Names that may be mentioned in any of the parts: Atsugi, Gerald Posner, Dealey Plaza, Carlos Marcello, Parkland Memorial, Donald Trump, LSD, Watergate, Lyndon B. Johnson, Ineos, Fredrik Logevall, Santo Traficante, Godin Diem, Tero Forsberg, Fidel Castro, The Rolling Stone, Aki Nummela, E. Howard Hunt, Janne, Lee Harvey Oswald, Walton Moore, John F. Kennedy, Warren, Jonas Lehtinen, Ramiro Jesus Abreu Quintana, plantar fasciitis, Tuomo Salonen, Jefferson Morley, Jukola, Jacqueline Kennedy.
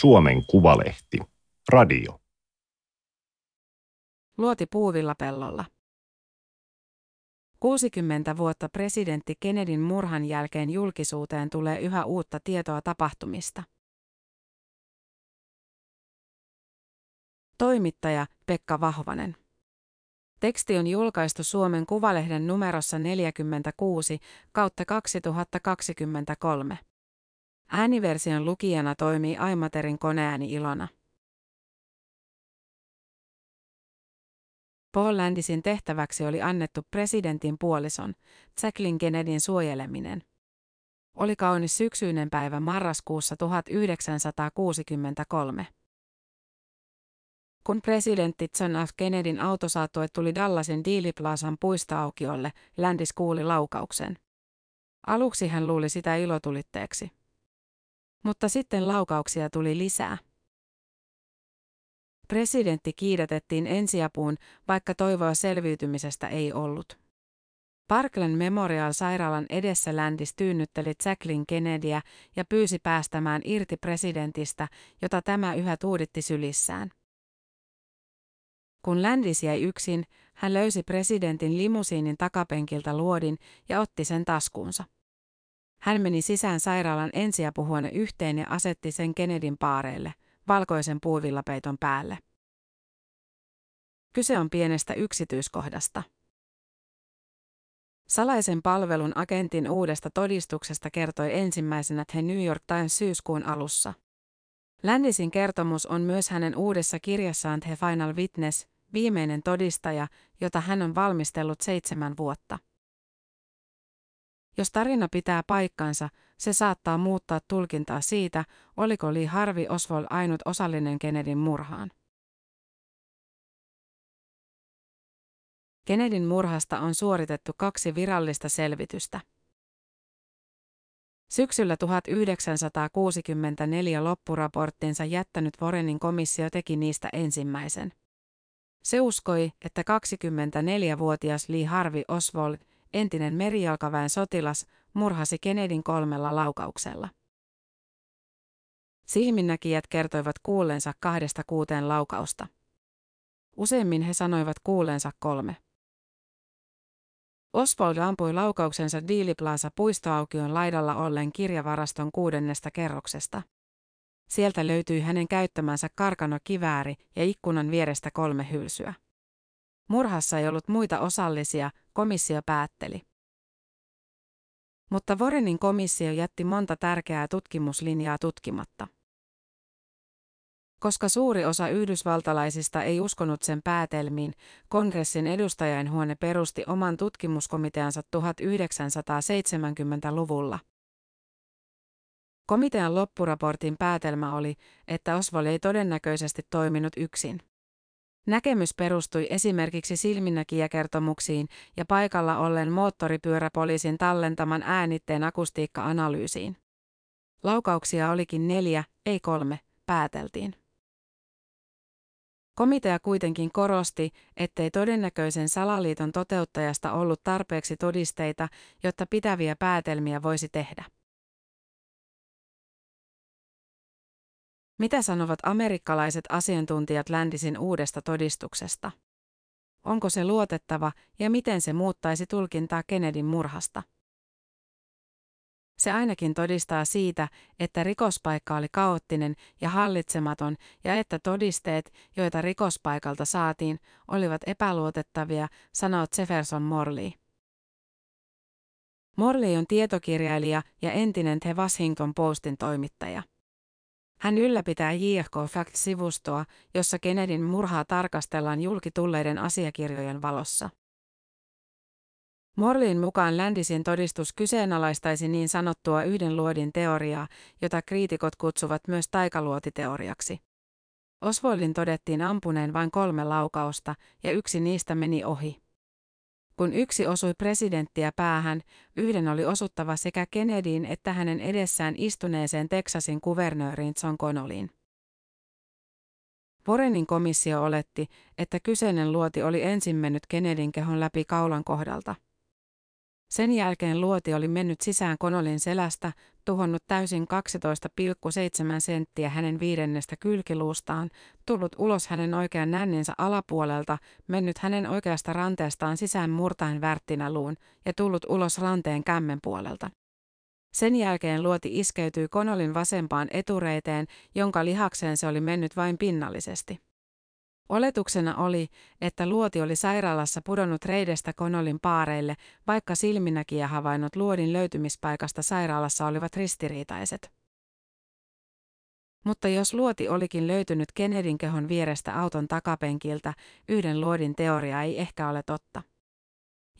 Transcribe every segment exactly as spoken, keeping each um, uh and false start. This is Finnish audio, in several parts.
Suomen Kuvalehti. Radio. Luoti puuvilla pellolla. kuusikymmentä vuotta presidentti Kennedyn murhan jälkeen julkisuuteen tulee yhä uutta tietoa tapahtumista. Toimittaja Pekka Vahvanen. Teksti on julkaistu Suomen Kuvalehden numerossa neljäkymmentäkuusi kautta kaksituhattakaksikymmentäkolme. Ääniversion lukijana toimii Aimaterin koneääni Ilona. Paul Landisin tehtäväksi oli annettu presidentin puolison, Jacqueline Kennedyn suojeleminen. Oli kaunis syksyinen päivä marraskuussa tuhatyhdeksänsataakuusikymmentäkolme. Kun presidentti John F. Kennedyn autosaattue tuli Dallasin Dealey Plazan puistoaukiolle, Landis kuuli laukauksen. Aluksi hän luuli sitä ilotulitteeksi. Mutta sitten laukauksia tuli lisää. Presidentti kiidätettiin ensiapuun, vaikka toivoa selviytymisestä ei ollut. Parkland Memorial-sairaalan edessä Landis tyynnytteli Jacqueline Kennedyä ja pyysi päästämään irti presidentistä, jota tämä yhä tuuditti sylissään. Kun Landis jäi yksin, hän löysi presidentin limusiinin takapenkiltä luodin ja otti sen taskuunsa. Hän meni sisään sairaalan ensiapuhuone yhteen ja asetti sen Kennedyn paareille, valkoisen puuvillapeiton päälle. Kyse on pienestä yksityiskohdasta. Salaisen palvelun agentin uudesta todistuksesta kertoi ensimmäisenä The New York Times syyskuun alussa. Landisin kertomus on myös hänen uudessa kirjassaan The Final Witness, viimeinen todistaja, jota hän on valmistellut seitsemän vuotta. Jos tarina pitää paikkansa, se saattaa muuttaa tulkintaa siitä, oliko Lee Harvey Oswald ainut osallinen Kennedyn murhaan. Kennedyn murhasta on suoritettu kaksi virallista selvitystä. Syksyllä tuhatyhdeksänsataakuusikymmentäneljä loppuraporttinsa jättänyt Warrenin komissio teki niistä ensimmäisen. Se uskoi, että kaksikymmentäneljävuotias Lee Harvey Oswald, entinen merijalkaväen sotilas, murhasi Kennedyn kolmella laukauksella. Silminnäkijät kertoivat kuulleensa kahdesta kuuteen laukausta. Useimmin he sanoivat kuulleensa kolme. Oswald ampui laukauksensa Dealey Plaza puistoaukion laidalla olleen kirjavaraston kuudennesta kerroksesta. Sieltä löytyi hänen käyttämänsä karkanokivääri ja ikkunan vierestä kolme hylsyä. Murhassa ei ollut muita osallisia, komissio päätteli. Mutta Warrenin komissio jätti monta tärkeää tutkimuslinjaa tutkimatta. Koska suuri osa yhdysvaltalaisista ei uskonut sen päätelmiin, kongressin edustajainhuone perusti oman tutkimuskomiteansa tuhatyhdeksänsataaseitsemänkymmentäluvulla. Komitean loppuraportin päätelmä oli, että Oswald ei todennäköisesti toiminut yksin. Näkemys perustui esimerkiksi silminnäkijäkertomuksiin ja paikalla olleen moottoripyöräpoliisin tallentaman äänitteen akustiikka-analyysiin. Laukauksia olikin neljä, ei kolme, pääteltiin. Komitea kuitenkin korosti, ettei todennäköisen salaliiton toteuttajasta ollut tarpeeksi todisteita, jotta pitäviä päätelmiä voisi tehdä. Mitä sanovat amerikkalaiset asiantuntijat Landisin uudesta todistuksesta? Onko se luotettava ja miten se muuttaisi tulkintaa Kennedyn murhasta? Se ainakin todistaa siitä, että rikospaikka oli kaoottinen ja hallitsematon ja että todisteet, joita rikospaikalta saatiin, olivat epäluotettavia, sanoo Jefferson Morley. Morley on tietokirjailija ja entinen The Washington Postin toimittaja. Hän ylläpitää J F K Facts-sivustoa, jossa Kennedyn murhaa tarkastellaan julkitulleiden asiakirjojen valossa. Morleyn mukaan Landisin todistus kyseenalaistaisi niin sanottua yhden luodin teoriaa, jota kriitikot kutsuvat myös taikaluotiteoriaksi. Oswaldin todettiin ampuneen vain kolme laukausta, ja yksi niistä meni ohi. Kun yksi osui presidenttiä päähän, yhden oli osuttava sekä Kennedyin että hänen edessään istuneeseen Teksasin kuvernööriin John Connallyin. Warrenin komissio oletti, että kyseinen luoti oli ensin mennyt Kennedyn kehon läpi kaulan kohdalta. Sen jälkeen luoti oli mennyt sisään Connollyn selästä, tuhonnut täysin kaksitoista pilkku seitsemän senttiä hänen viidennestä kylkiluustaan, tullut ulos hänen oikean nänninsä alapuolelta, mennyt hänen oikeasta ranteestaan sisään murtaen värttinaluun ja tullut ulos ranteen kämmen puolelta. Sen jälkeen luoti iskeytyi Connallyn vasempaan etureiteen, jonka lihakseen se oli mennyt vain pinnallisesti. Oletuksena oli, että luoti oli sairaalassa pudonnut reidestä Connallyn paareille, vaikka silminnäkijä havainnut luodin löytymispaikasta sairaalassa olivat ristiriitaiset. Mutta jos luoti olikin löytynyt Kennedyn kehon vierestä auton takapenkiltä, yhden luodin teoria ei ehkä ole totta.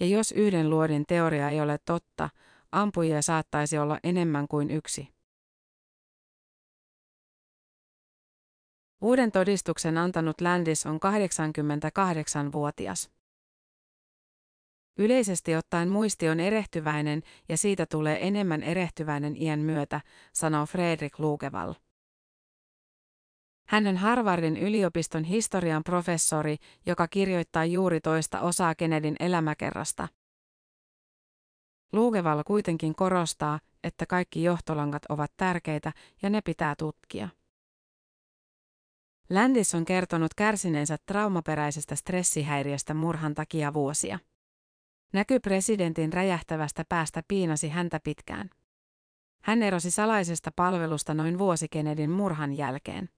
Ja jos yhden luodin teoria ei ole totta, ampujia saattaisi olla enemmän kuin yksi. Uuden todistuksen antanut Landis on kahdeksankymmentäkahdeksanvuotias. Yleisesti ottaen muisti on erehtyväinen ja siitä tulee enemmän erehtyväinen iän myötä, sanoo Fredrik Logevall. Hän on Harvardin yliopiston historian professori, joka kirjoittaa juuri toista osaa Kennedyn elämäkerrasta. Logevall kuitenkin korostaa, että kaikki johtolangat ovat tärkeitä ja ne pitää tutkia. Landis on kertonut kärsineensä traumaperäisestä stressihäiriöstä murhan takia vuosia. Näky presidentin räjähtävästä päästä piinasi häntä pitkään. Hän erosi salaisesta palvelusta noin vuosi Kennedyn murhan jälkeen.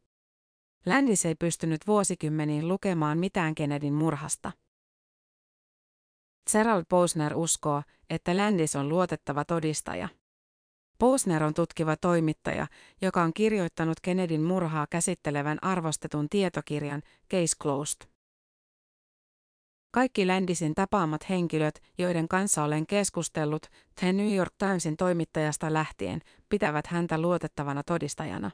Landis ei pystynyt vuosikymmeniin lukemaan mitään Kennedyn murhasta. Gerald Posner uskoo, että Landis on luotettava todistaja. Posner on tutkiva toimittaja, joka on kirjoittanut Kennedyn murhaa käsittelevän arvostetun tietokirjan Case Closed. Kaikki Landisin tapaamat henkilöt, joiden kanssa olen keskustellut, The New York Timesin toimittajasta lähtien, pitävät häntä luotettavana todistajana.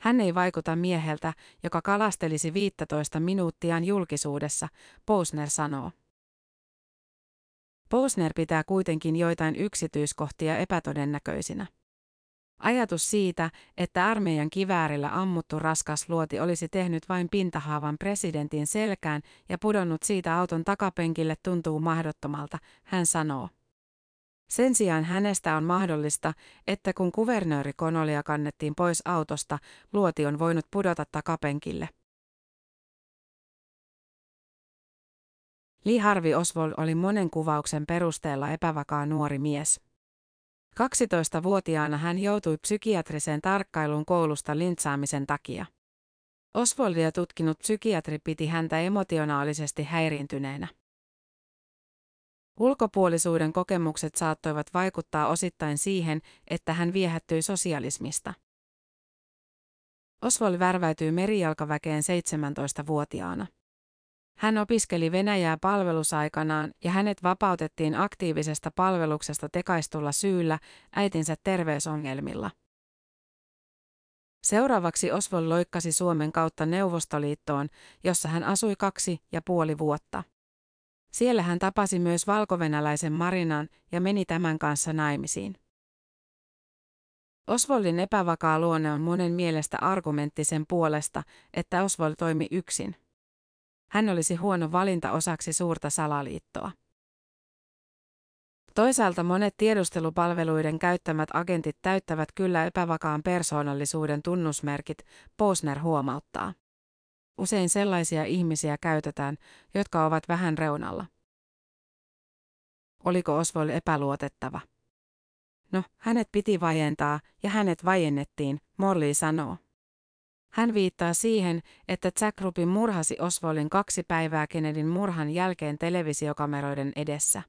Hän ei vaikuta mieheltä, joka kalastelisi viisitoista minuuttiaan julkisuudessa, Posner sanoo. Posner pitää kuitenkin joitain yksityiskohtia epätodennäköisinä. Ajatus siitä, että armeijan kiväärillä ammuttu raskas luoti olisi tehnyt vain pintahaavan presidentin selkään ja pudonnut siitä auton takapenkille tuntuu mahdottomalta, hän sanoo. Sen sijaan hänestä on mahdollista, että kun kuvernööri Connallyä kannettiin pois autosta, luoti on voinut pudota takapenkille. Lee Harvey Oswald oli monen kuvauksen perusteella epävakaa nuori mies. kaksitoistavuotiaana hän joutui psykiatriseen tarkkailuun koulusta lintsaamisen takia. Oswaldia tutkinut psykiatri piti häntä emotionaalisesti häiriintyneenä. Ulkopuolisuuden kokemukset saattoivat vaikuttaa osittain siihen, että hän viehättyi sosialismista. Oswald värväytyi merijalkaväkeen seitsemäntoistavuotiaana. Hän opiskeli Venäjää palvelusaikanaan ja hänet vapautettiin aktiivisesta palveluksesta tekaistulla syyllä äitinsä terveysongelmilla. Seuraavaksi Oswald loikkasi Suomen kautta Neuvostoliittoon, jossa hän asui kaksi ja puoli vuotta. Siellä hän tapasi myös valkovenäläisen Marinan ja meni tämän kanssa naimisiin. Oswaldin epävakaa luonne on monen mielestä argumentti sen puolesta, että Oswald toimi yksin. Hän olisi huono valinta osaksi suurta salaliittoa. Toisaalta monet tiedustelupalveluiden käyttämät agentit täyttävät kyllä epävakaan persoonallisuuden tunnusmerkit, Posner huomauttaa. Usein sellaisia ihmisiä käytetään, jotka ovat vähän reunalla. Oliko Oswald epäluotettava? No, hänet piti vaientaa ja hänet vaiennettiin, Morley sanoo. Hän viittaa siihen, että Zagrubin murhasi Oswaldin kaksi päivää Kennedyn murhan jälkeen televisiokameroiden edessä.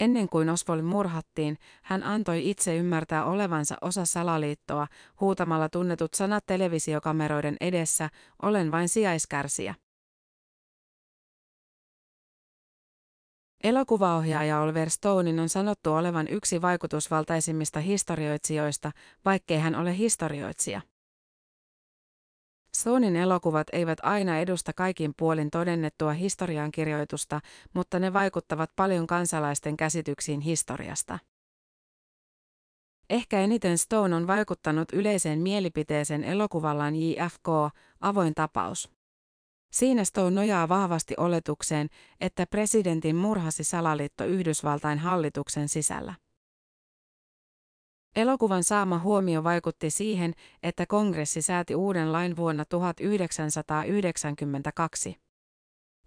Ennen kuin Oswald murhattiin, hän antoi itse ymmärtää olevansa osa salaliittoa huutamalla tunnetut sanat televisiokameroiden edessä, olen vain sijaiskärsijä. Elokuvaohjaaja Oliver Stonein on sanottu olevan yksi vaikutusvaltaisimmista historioitsijoista, vaikkei hän ole historioitsija. Stonein elokuvat eivät aina edusta kaikin puolin todennettua historiankirjoitusta, mutta ne vaikuttavat paljon kansalaisten käsityksiin historiasta. Ehkä eniten Stone on vaikuttanut yleiseen mielipiteeseen elokuvallaan J F K, avoin tapaus. Siinä Stone nojaa vahvasti oletukseen, että presidentin murhasi salaliitto Yhdysvaltain hallituksen sisällä. Elokuvan saama huomio vaikutti siihen, että kongressi sääti uuden lain vuonna tuhatyhdeksänsataayhdeksänkymmentäkaksi.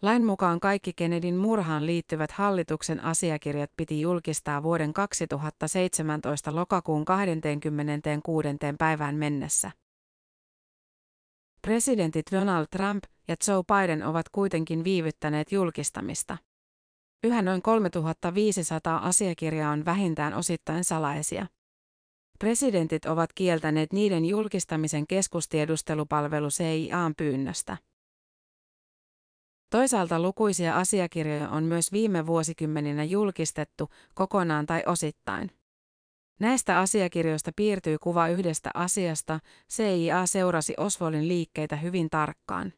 Lain mukaan kaikki Kennedyn murhaan liittyvät hallituksen asiakirjat piti julkistaa vuoden kaksituhattaseitsemäntoista lokakuun kahdenteenkymmenenteenkuudenteen päivään mennessä. Presidentit Donald Trump ja Joe Biden ovat kuitenkin viivyttäneet julkistamista. Yhä noin kolmetuhattaviisisataa asiakirjaa on vähintään osittain salaisia. Presidentit ovat kieltäneet niiden julkistamisen keskustiedustelupalvelu C I A:n pyynnöstä. Toisaalta lukuisia asiakirjoja on myös viime vuosikymmeninä julkistettu kokonaan tai osittain. Näistä asiakirjoista piirtyy kuva yhdestä asiasta, C I A seurasi Oswaldin liikkeitä hyvin tarkkaan.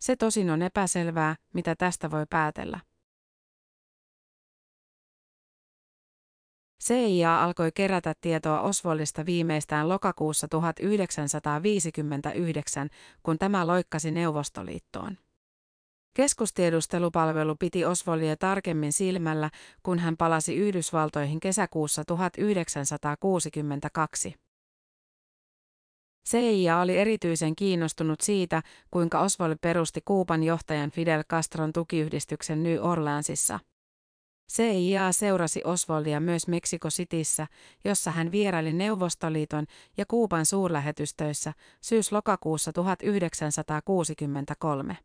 Se tosin on epäselvää, mitä tästä voi päätellä. C I A alkoi kerätä tietoa Oswaldista viimeistään lokakuussa tuhatyhdeksänsataaviisikymmentäyhdeksän, kun tämä loikkasi Neuvostoliittoon. Keskustiedustelupalvelu piti Oswaldia tarkemmin silmällä, kun hän palasi Yhdysvaltoihin kesäkuussa tuhatyhdeksänsataakuusikymmentäkaksi. C I A oli erityisen kiinnostunut siitä, kuinka Oswald perusti Kuuban johtajan Fidel Castron tukiyhdistyksen New Orleansissa. C I A seurasi Oswaldia myös Mexico Cityssä, jossa hän vieraili Neuvostoliiton ja Kuuban suurlähetystöissä syys-lokakuussa tuhatyhdeksänsataakuusikymmentäkolme.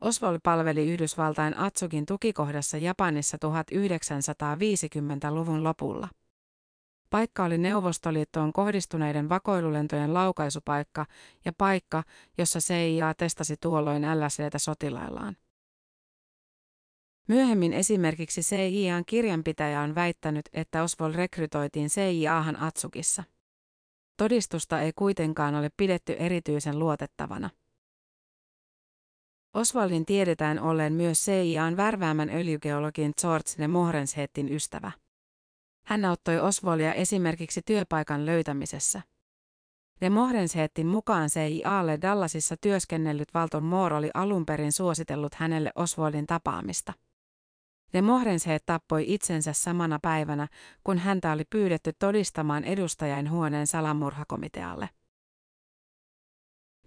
Oswald palveli Yhdysvaltain Atsugin tukikohdassa Japanissa tuhatyhdeksänsataaviisikymmentäluvun lopulla. Paikka oli Neuvostoliittoon kohdistuneiden vakoilulentojen laukaisupaikka ja paikka, jossa C I A testasi tuolloin L S D:tä sotilaillaan. Myöhemmin esimerkiksi C I A:n kirjanpitäjä on väittänyt, että Oswald rekrytoitiin C I A:han Atsugissa. Todistusta ei kuitenkaan ole pidetty erityisen luotettavana. Oswaldin tiedetään olleen myös C I A:n värväämän öljygeologin George de Mohrenschildtin ystävä. Hän auttoi Oswaldia esimerkiksi työpaikan löytämisessä. De Mohrenschildtin mukaan C I A:lle Dallasissa työskennellyt Walton Moore oli alun perin suositellut hänelle Oswaldin tapaamista. De Mohrenschildt tappoi itsensä samana päivänä, kun häntä oli pyydetty todistamaan edustajainhuoneen salamurhakomitealle.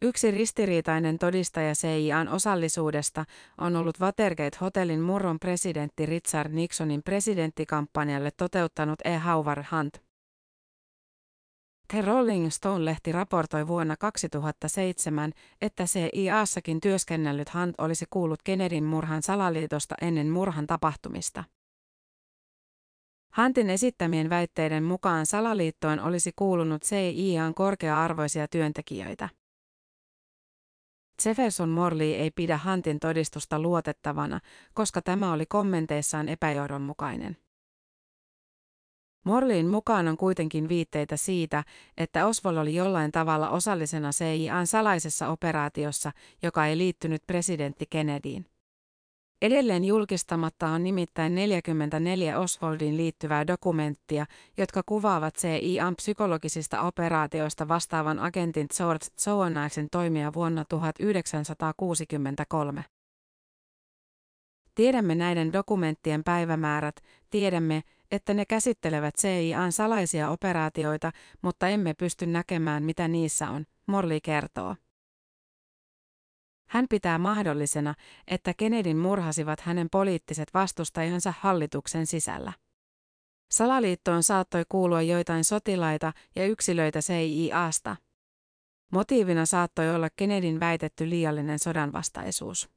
Yksi ristiriitainen todistaja C I A:n osallisuudesta on ollut Watergate-hotellin murron presidentti Richard Nixonin presidenttikampanjalle toteuttanut E. Howard Hunt. The Rolling Stone-lehti raportoi vuonna kaksituhattaseitsemän, että C I A:ssakin työskennellyt Hunt olisi kuullut Kennedyn murhan salaliitosta ennen murhan tapahtumista. Huntin esittämien väitteiden mukaan salaliittoon olisi kuulunut C I A:n korkea-arvoisia työntekijöitä. Jefferson Morley ei pidä Huntin todistusta luotettavana, koska tämä oli kommenteissaan epäjohdonmukainen. Morleyn mukaan on kuitenkin viitteitä siitä, että Oswald oli jollain tavalla osallisena C I A:n salaisessa operaatiossa, joka ei liittynyt presidentti Kennedyin. Edelleen julkistamatta on nimittäin neljäkymmentäneljä Oswaldin liittyvää dokumenttia, jotka kuvaavat C I A:n psykologisista operaatioista vastaavan agentin George Soanaisen toimia vuonna tuhatyhdeksänsataakuusikymmentäkolme. Tiedämme näiden dokumenttien päivämäärät, tiedämme, että ne käsittelevät C I A:n salaisia operaatioita, mutta emme pysty näkemään mitä niissä on, Morley kertoo. Hän pitää mahdollisena, että Kennedyn murhasivat hänen poliittiset vastustajansa hallituksen sisällä. Salaliittoon saattoi kuulua joitain sotilaita ja yksilöitä C I A:sta. Motiivina saattoi olla Kennedyn väitetty liiallinen sodanvastaisuus.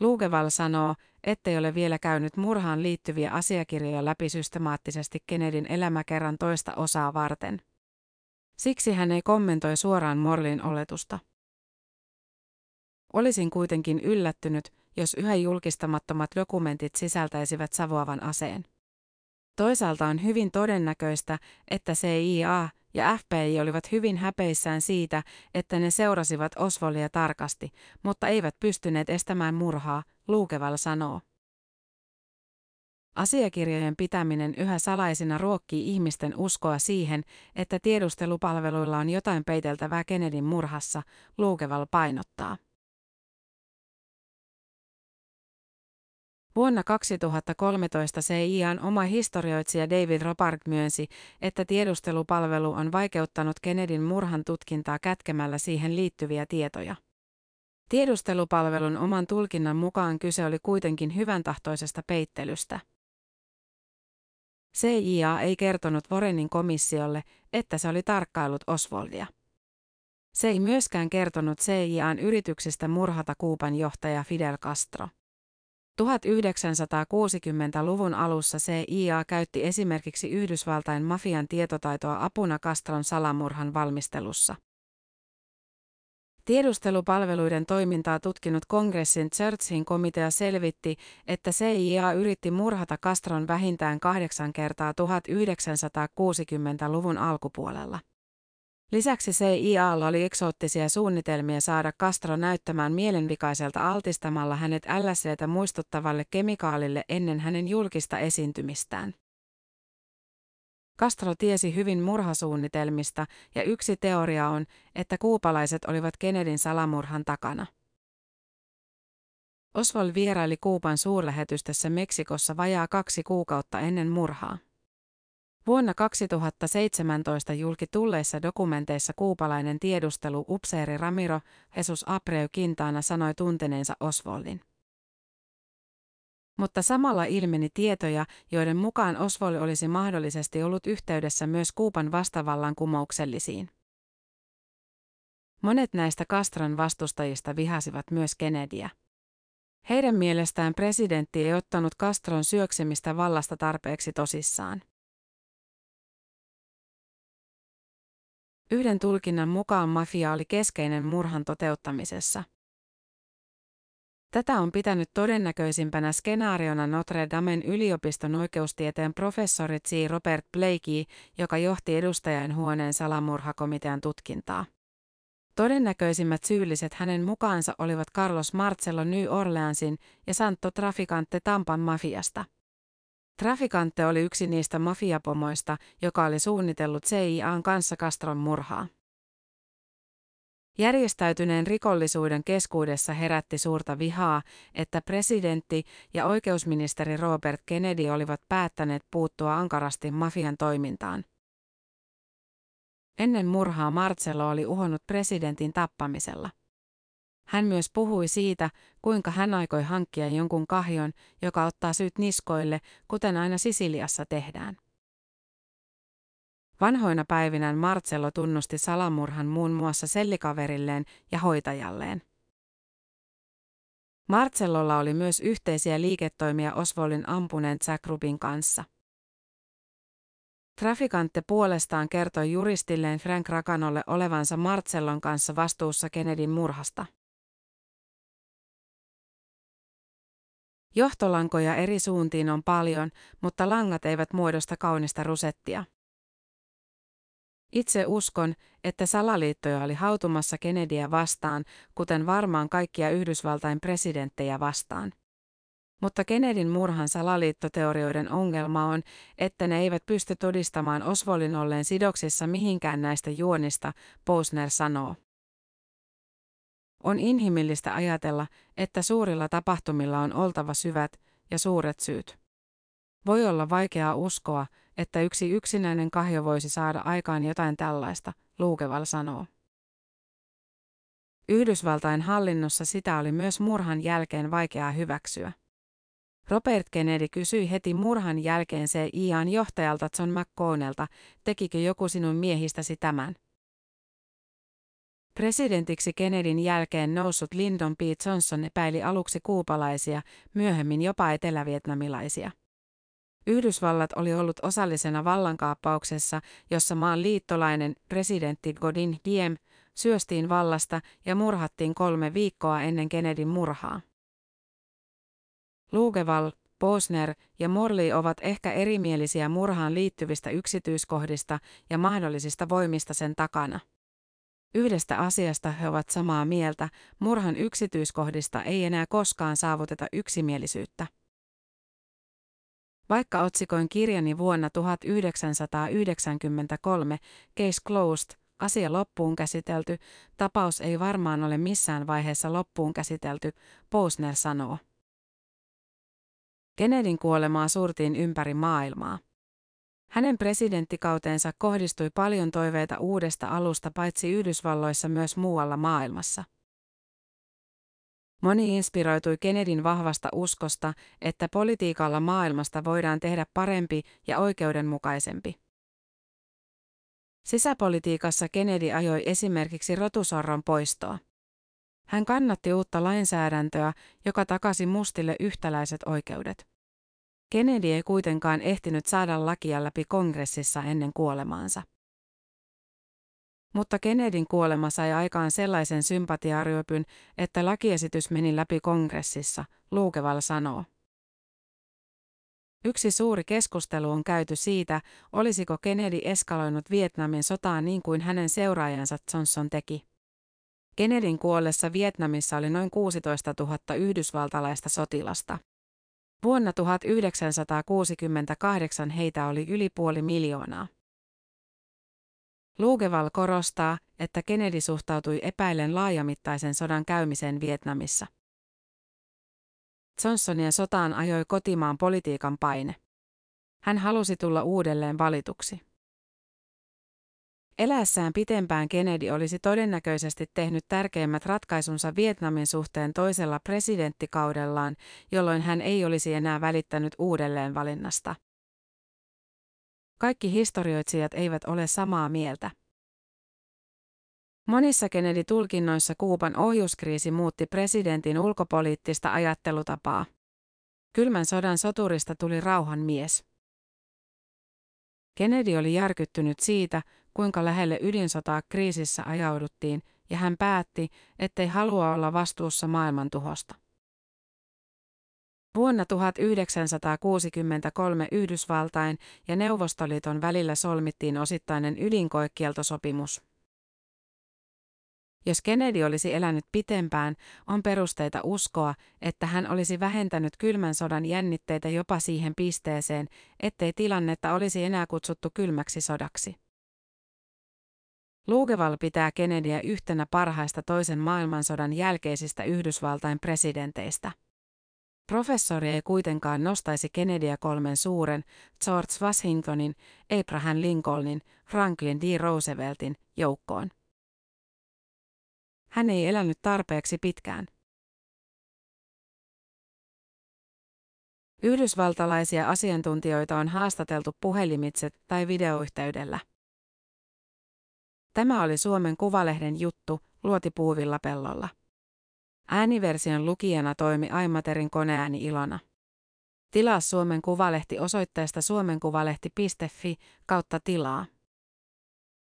Logevall sanoo, ettei ole vielä käynyt murhaan liittyviä asiakirjoja läpi systemaattisesti Kennedyn elämäkerran toista osaa varten. Siksi hän ei kommentoi suoraan Morleyn oletusta. Olisin kuitenkin yllättynyt, jos yhä julkistamattomat dokumentit sisältäisivät savuavan aseen. Toisaalta on hyvin todennäköistä, että C I A ja F B I olivat hyvin häpeissään siitä, että ne seurasivat Oswaldia tarkasti, mutta eivät pystyneet estämään murhaa, Logevall sanoo. Asiakirjojen pitäminen yhä salaisina ruokkii ihmisten uskoa siihen, että tiedustelupalveluilla on jotain peiteltävää Kennedyn murhassa, Logevall painottaa. Vuonna kaksituhattakolmetoista C I A:n oma historioitsija David Robarg myönsi, että tiedustelupalvelu on vaikeuttanut Kennedyn murhan tutkintaa kätkemällä siihen liittyviä tietoja. Tiedustelupalvelun oman tulkinnan mukaan kyse oli kuitenkin hyväntahtoisesta peittelystä. C I A ei kertonut Warrenin komissiolle, että se oli tarkkaillut Oswaldia. Se ei myöskään kertonut C I A:n yrityksistä murhata Kuuban johtaja Fidel Castro. tuhatyhdeksänsataakuusikymmentäluvun alussa C I A käytti esimerkiksi Yhdysvaltain mafian tietotaitoa apuna Castron salamurhan valmistelussa. Tiedustelupalveluiden toimintaa tutkinut kongressin Churchin komitea selvitti, että C I A yritti murhata Castron vähintään kahdeksan kertaa tuhatyhdeksänsataakuusikymmentäluvun alkupuolella. Lisäksi C I A:lla oli eksoottisia suunnitelmia saada Castro näyttämään mielenvikaiselta altistamalla hänet L S D:tä muistuttavalle kemikaalille ennen hänen julkista esiintymistään. Castro tiesi hyvin murhasuunnitelmista, ja yksi teoria on, että kuupalaiset olivat Kennedyn salamurhan takana. Oswald vieraili Kuuban suurlähetystössä Meksikossa vajaa kaksi kuukautta ennen murhaa. Vuonna kaksituhattaseitsemäntoista julki tulleissa dokumenteissa kuupalainen tiedusteluupseeri Ramiro Jesus Abreu Quintana sanoi tunteneensa Oswaldin. Mutta samalla ilmeni tietoja, joiden mukaan Oswald olisi mahdollisesti ollut yhteydessä myös Kuuban vastavallankumouksellisiin. Monet näistä Castron vastustajista vihasivat myös Kennedyä. Heidän mielestään presidentti ei ottanut Castron syöksemistä vallasta tarpeeksi tosissaan. Yhden tulkinnan mukaan mafia oli keskeinen murhan toteuttamisessa. Tätä on pitänyt todennäköisimpänä skenaariona Notre Damen yliopiston oikeustieteen professori C. Robert Blakey, joka johti edustajainhuoneen salamurhakomitean tutkintaa. Todennäköisimmät syylliset hänen mukaansa olivat Carlos Marcello New Orleansin ja Santo Traficante Tampan mafiasta. Traficante oli yksi niistä mafiapomoista, joka oli suunnitellut C I A:n kanssa Castron murhaa. Järjestäytyneen rikollisuuden keskuudessa herätti suurta vihaa, että presidentti ja oikeusministeri Robert Kennedy olivat päättäneet puuttua ankarasti mafian toimintaan. Ennen murhaa Marcello oli uhonnut presidentin tappamisella. Hän myös puhui siitä, kuinka hän aikoi hankkia jonkun kahjon, joka ottaa syyt niskoille, kuten aina Sisiliassa tehdään. Vanhoina päivinään Marcello tunnusti salamurhan muun muassa sellikaverilleen ja hoitajalleen. Marcellolla oli myös yhteisiä liiketoimia Oswaldin ampuneen Zagrubin kanssa. Traficante puolestaan kertoi juristilleen Frank Raganolle olevansa Marcellon kanssa vastuussa Kennedyn murhasta. Johtolankoja eri suuntiin on paljon, mutta langat eivät muodosta kaunista rusettia. Itse uskon, että salaliittoja oli hautumassa Kennedyä vastaan, kuten varmaan kaikkia Yhdysvaltain presidenttejä vastaan. Mutta Kennedyn murhan salaliittoteorioiden ongelma on, että ne eivät pysty todistamaan Oswaldin olleen sidoksissa mihinkään näistä juonista, Posner sanoo. On inhimillistä ajatella, että suurilla tapahtumilla on oltava syvät ja suuret syyt. Voi olla vaikeaa uskoa, että yksi yksinäinen kahjo voisi saada aikaan jotain tällaista, Logevall sanoo. Yhdysvaltain hallinnossa sitä oli myös murhan jälkeen vaikeaa hyväksyä. Robert Kennedy kysyi heti murhan jälkeen C I A:n johtajalta John McConnellta, tekikö joku sinun miehistäsi tämän? Presidentiksi Kennedyn jälkeen noussut Lyndon B. Johnson epäili aluksi kuupalaisia, myöhemmin jopa etelävietnamilaisia. Yhdysvallat oli ollut osallisena vallankaappauksessa, jossa maan liittolainen presidentti Godin Diem syöstiin vallasta ja murhattiin kolme viikkoa ennen Kennedyn murhaa. Logevall, Posner ja Morley ovat ehkä erimielisiä murhaan liittyvistä yksityiskohdista ja mahdollisista voimista sen takana. Yhdestä asiasta he ovat samaa mieltä, murhan yksityiskohdista ei enää koskaan saavuteta yksimielisyyttä. Vaikka otsikoin kirjani vuonna tuhatyhdeksänsataayhdeksänkymmentäkolme, Case Closed, asia loppuun käsitelty, tapaus ei varmaan ole missään vaiheessa loppuun käsitelty, Posner sanoo. Kennedyn kuolemaa surtiin ympäri maailmaa. Hänen presidenttikauteensa kohdistui paljon toiveita uudesta alusta paitsi Yhdysvalloissa myös muualla maailmassa. Moni inspiroitui Kennedyn vahvasta uskosta, että politiikalla maailmasta voidaan tehdä parempi ja oikeudenmukaisempi. Sisäpolitiikassa Kennedy ajoi esimerkiksi rotusorron poistoa. Hän kannatti uutta lainsäädäntöä, joka takasi mustille yhtäläiset oikeudet. Kennedy ei kuitenkaan ehtinyt saada lakia läpi kongressissa ennen kuolemaansa. Mutta Kennedyn kuolema sai aikaan sellaisen sympatiaryöpyn, että lakiesitys meni läpi kongressissa, Logevall sanoo. Yksi suuri keskustelu on käyty siitä, olisiko Kennedy eskaloinut Vietnamin sotaa niin kuin hänen seuraajansa Johnson teki. Kennedyn kuollessa Vietnamissa oli noin kuusitoistatuhatta yhdysvaltalaista sotilasta. Vuonna tuhatyhdeksänsataakuusikymmentäkahdeksan heitä oli yli puoli miljoonaa. Logevall korostaa, että Kennedy suhtautui epäillen laajamittaisen sodan käymiseen Vietnamissa. Johnsonia sotaan ajoi kotimaan politiikan paine. Hän halusi tulla uudelleen valituksi. Eläessään pitempään Kennedy olisi todennäköisesti tehnyt tärkeimmät ratkaisunsa Vietnamin suhteen toisella presidenttikaudellaan, jolloin hän ei olisi enää välittänyt uudelleenvalinnasta. Kaikki historioitsijat eivät ole samaa mieltä. Monissa Kennedy-tulkinnoissa Kuuban ohjuskriisi muutti presidentin ulkopoliittista ajattelutapaa. Kylmän sodan soturista tuli rauhan mies. Kennedy oli järkyttynyt siitä, kuinka lähelle ydinsotaa kriisissä ajauduttiin, ja hän päätti, ettei halua olla vastuussa maailmantuhosta. Vuonna tuhatyhdeksänsataakuusikymmentäkolme Yhdysvaltain ja Neuvostoliiton välillä solmittiin osittainen ydinkoekieltosopimus. Jos Kennedy olisi elänyt pitempään, on perusteita uskoa, että hän olisi vähentänyt kylmän sodan jännitteitä jopa siihen pisteeseen, ettei tilannetta olisi enää kutsuttu kylmäksi sodaksi. Logevall pitää Kennedyä yhtenä parhaista toisen maailmansodan jälkeisistä Yhdysvaltain presidenteistä. Professori ei kuitenkaan nostaisi Kennedyä kolmen suuren, George Washingtonin, Abraham Lincolnin, Franklin D. Rooseveltin, joukkoon. Hän ei elänyt tarpeeksi pitkään. Yhdysvaltalaisia asiantuntijoita on haastateltu puhelimitse tai videoyhteydellä. Tämä oli Suomen Kuvalehden juttu luotipuuvilla pellolla. Ääniversion lukijana toimi Aimaterin koneääni Ilona. Tilaa Suomen Kuvalehti osoitteesta suomenkuvalehti piste fi kautta tilaa.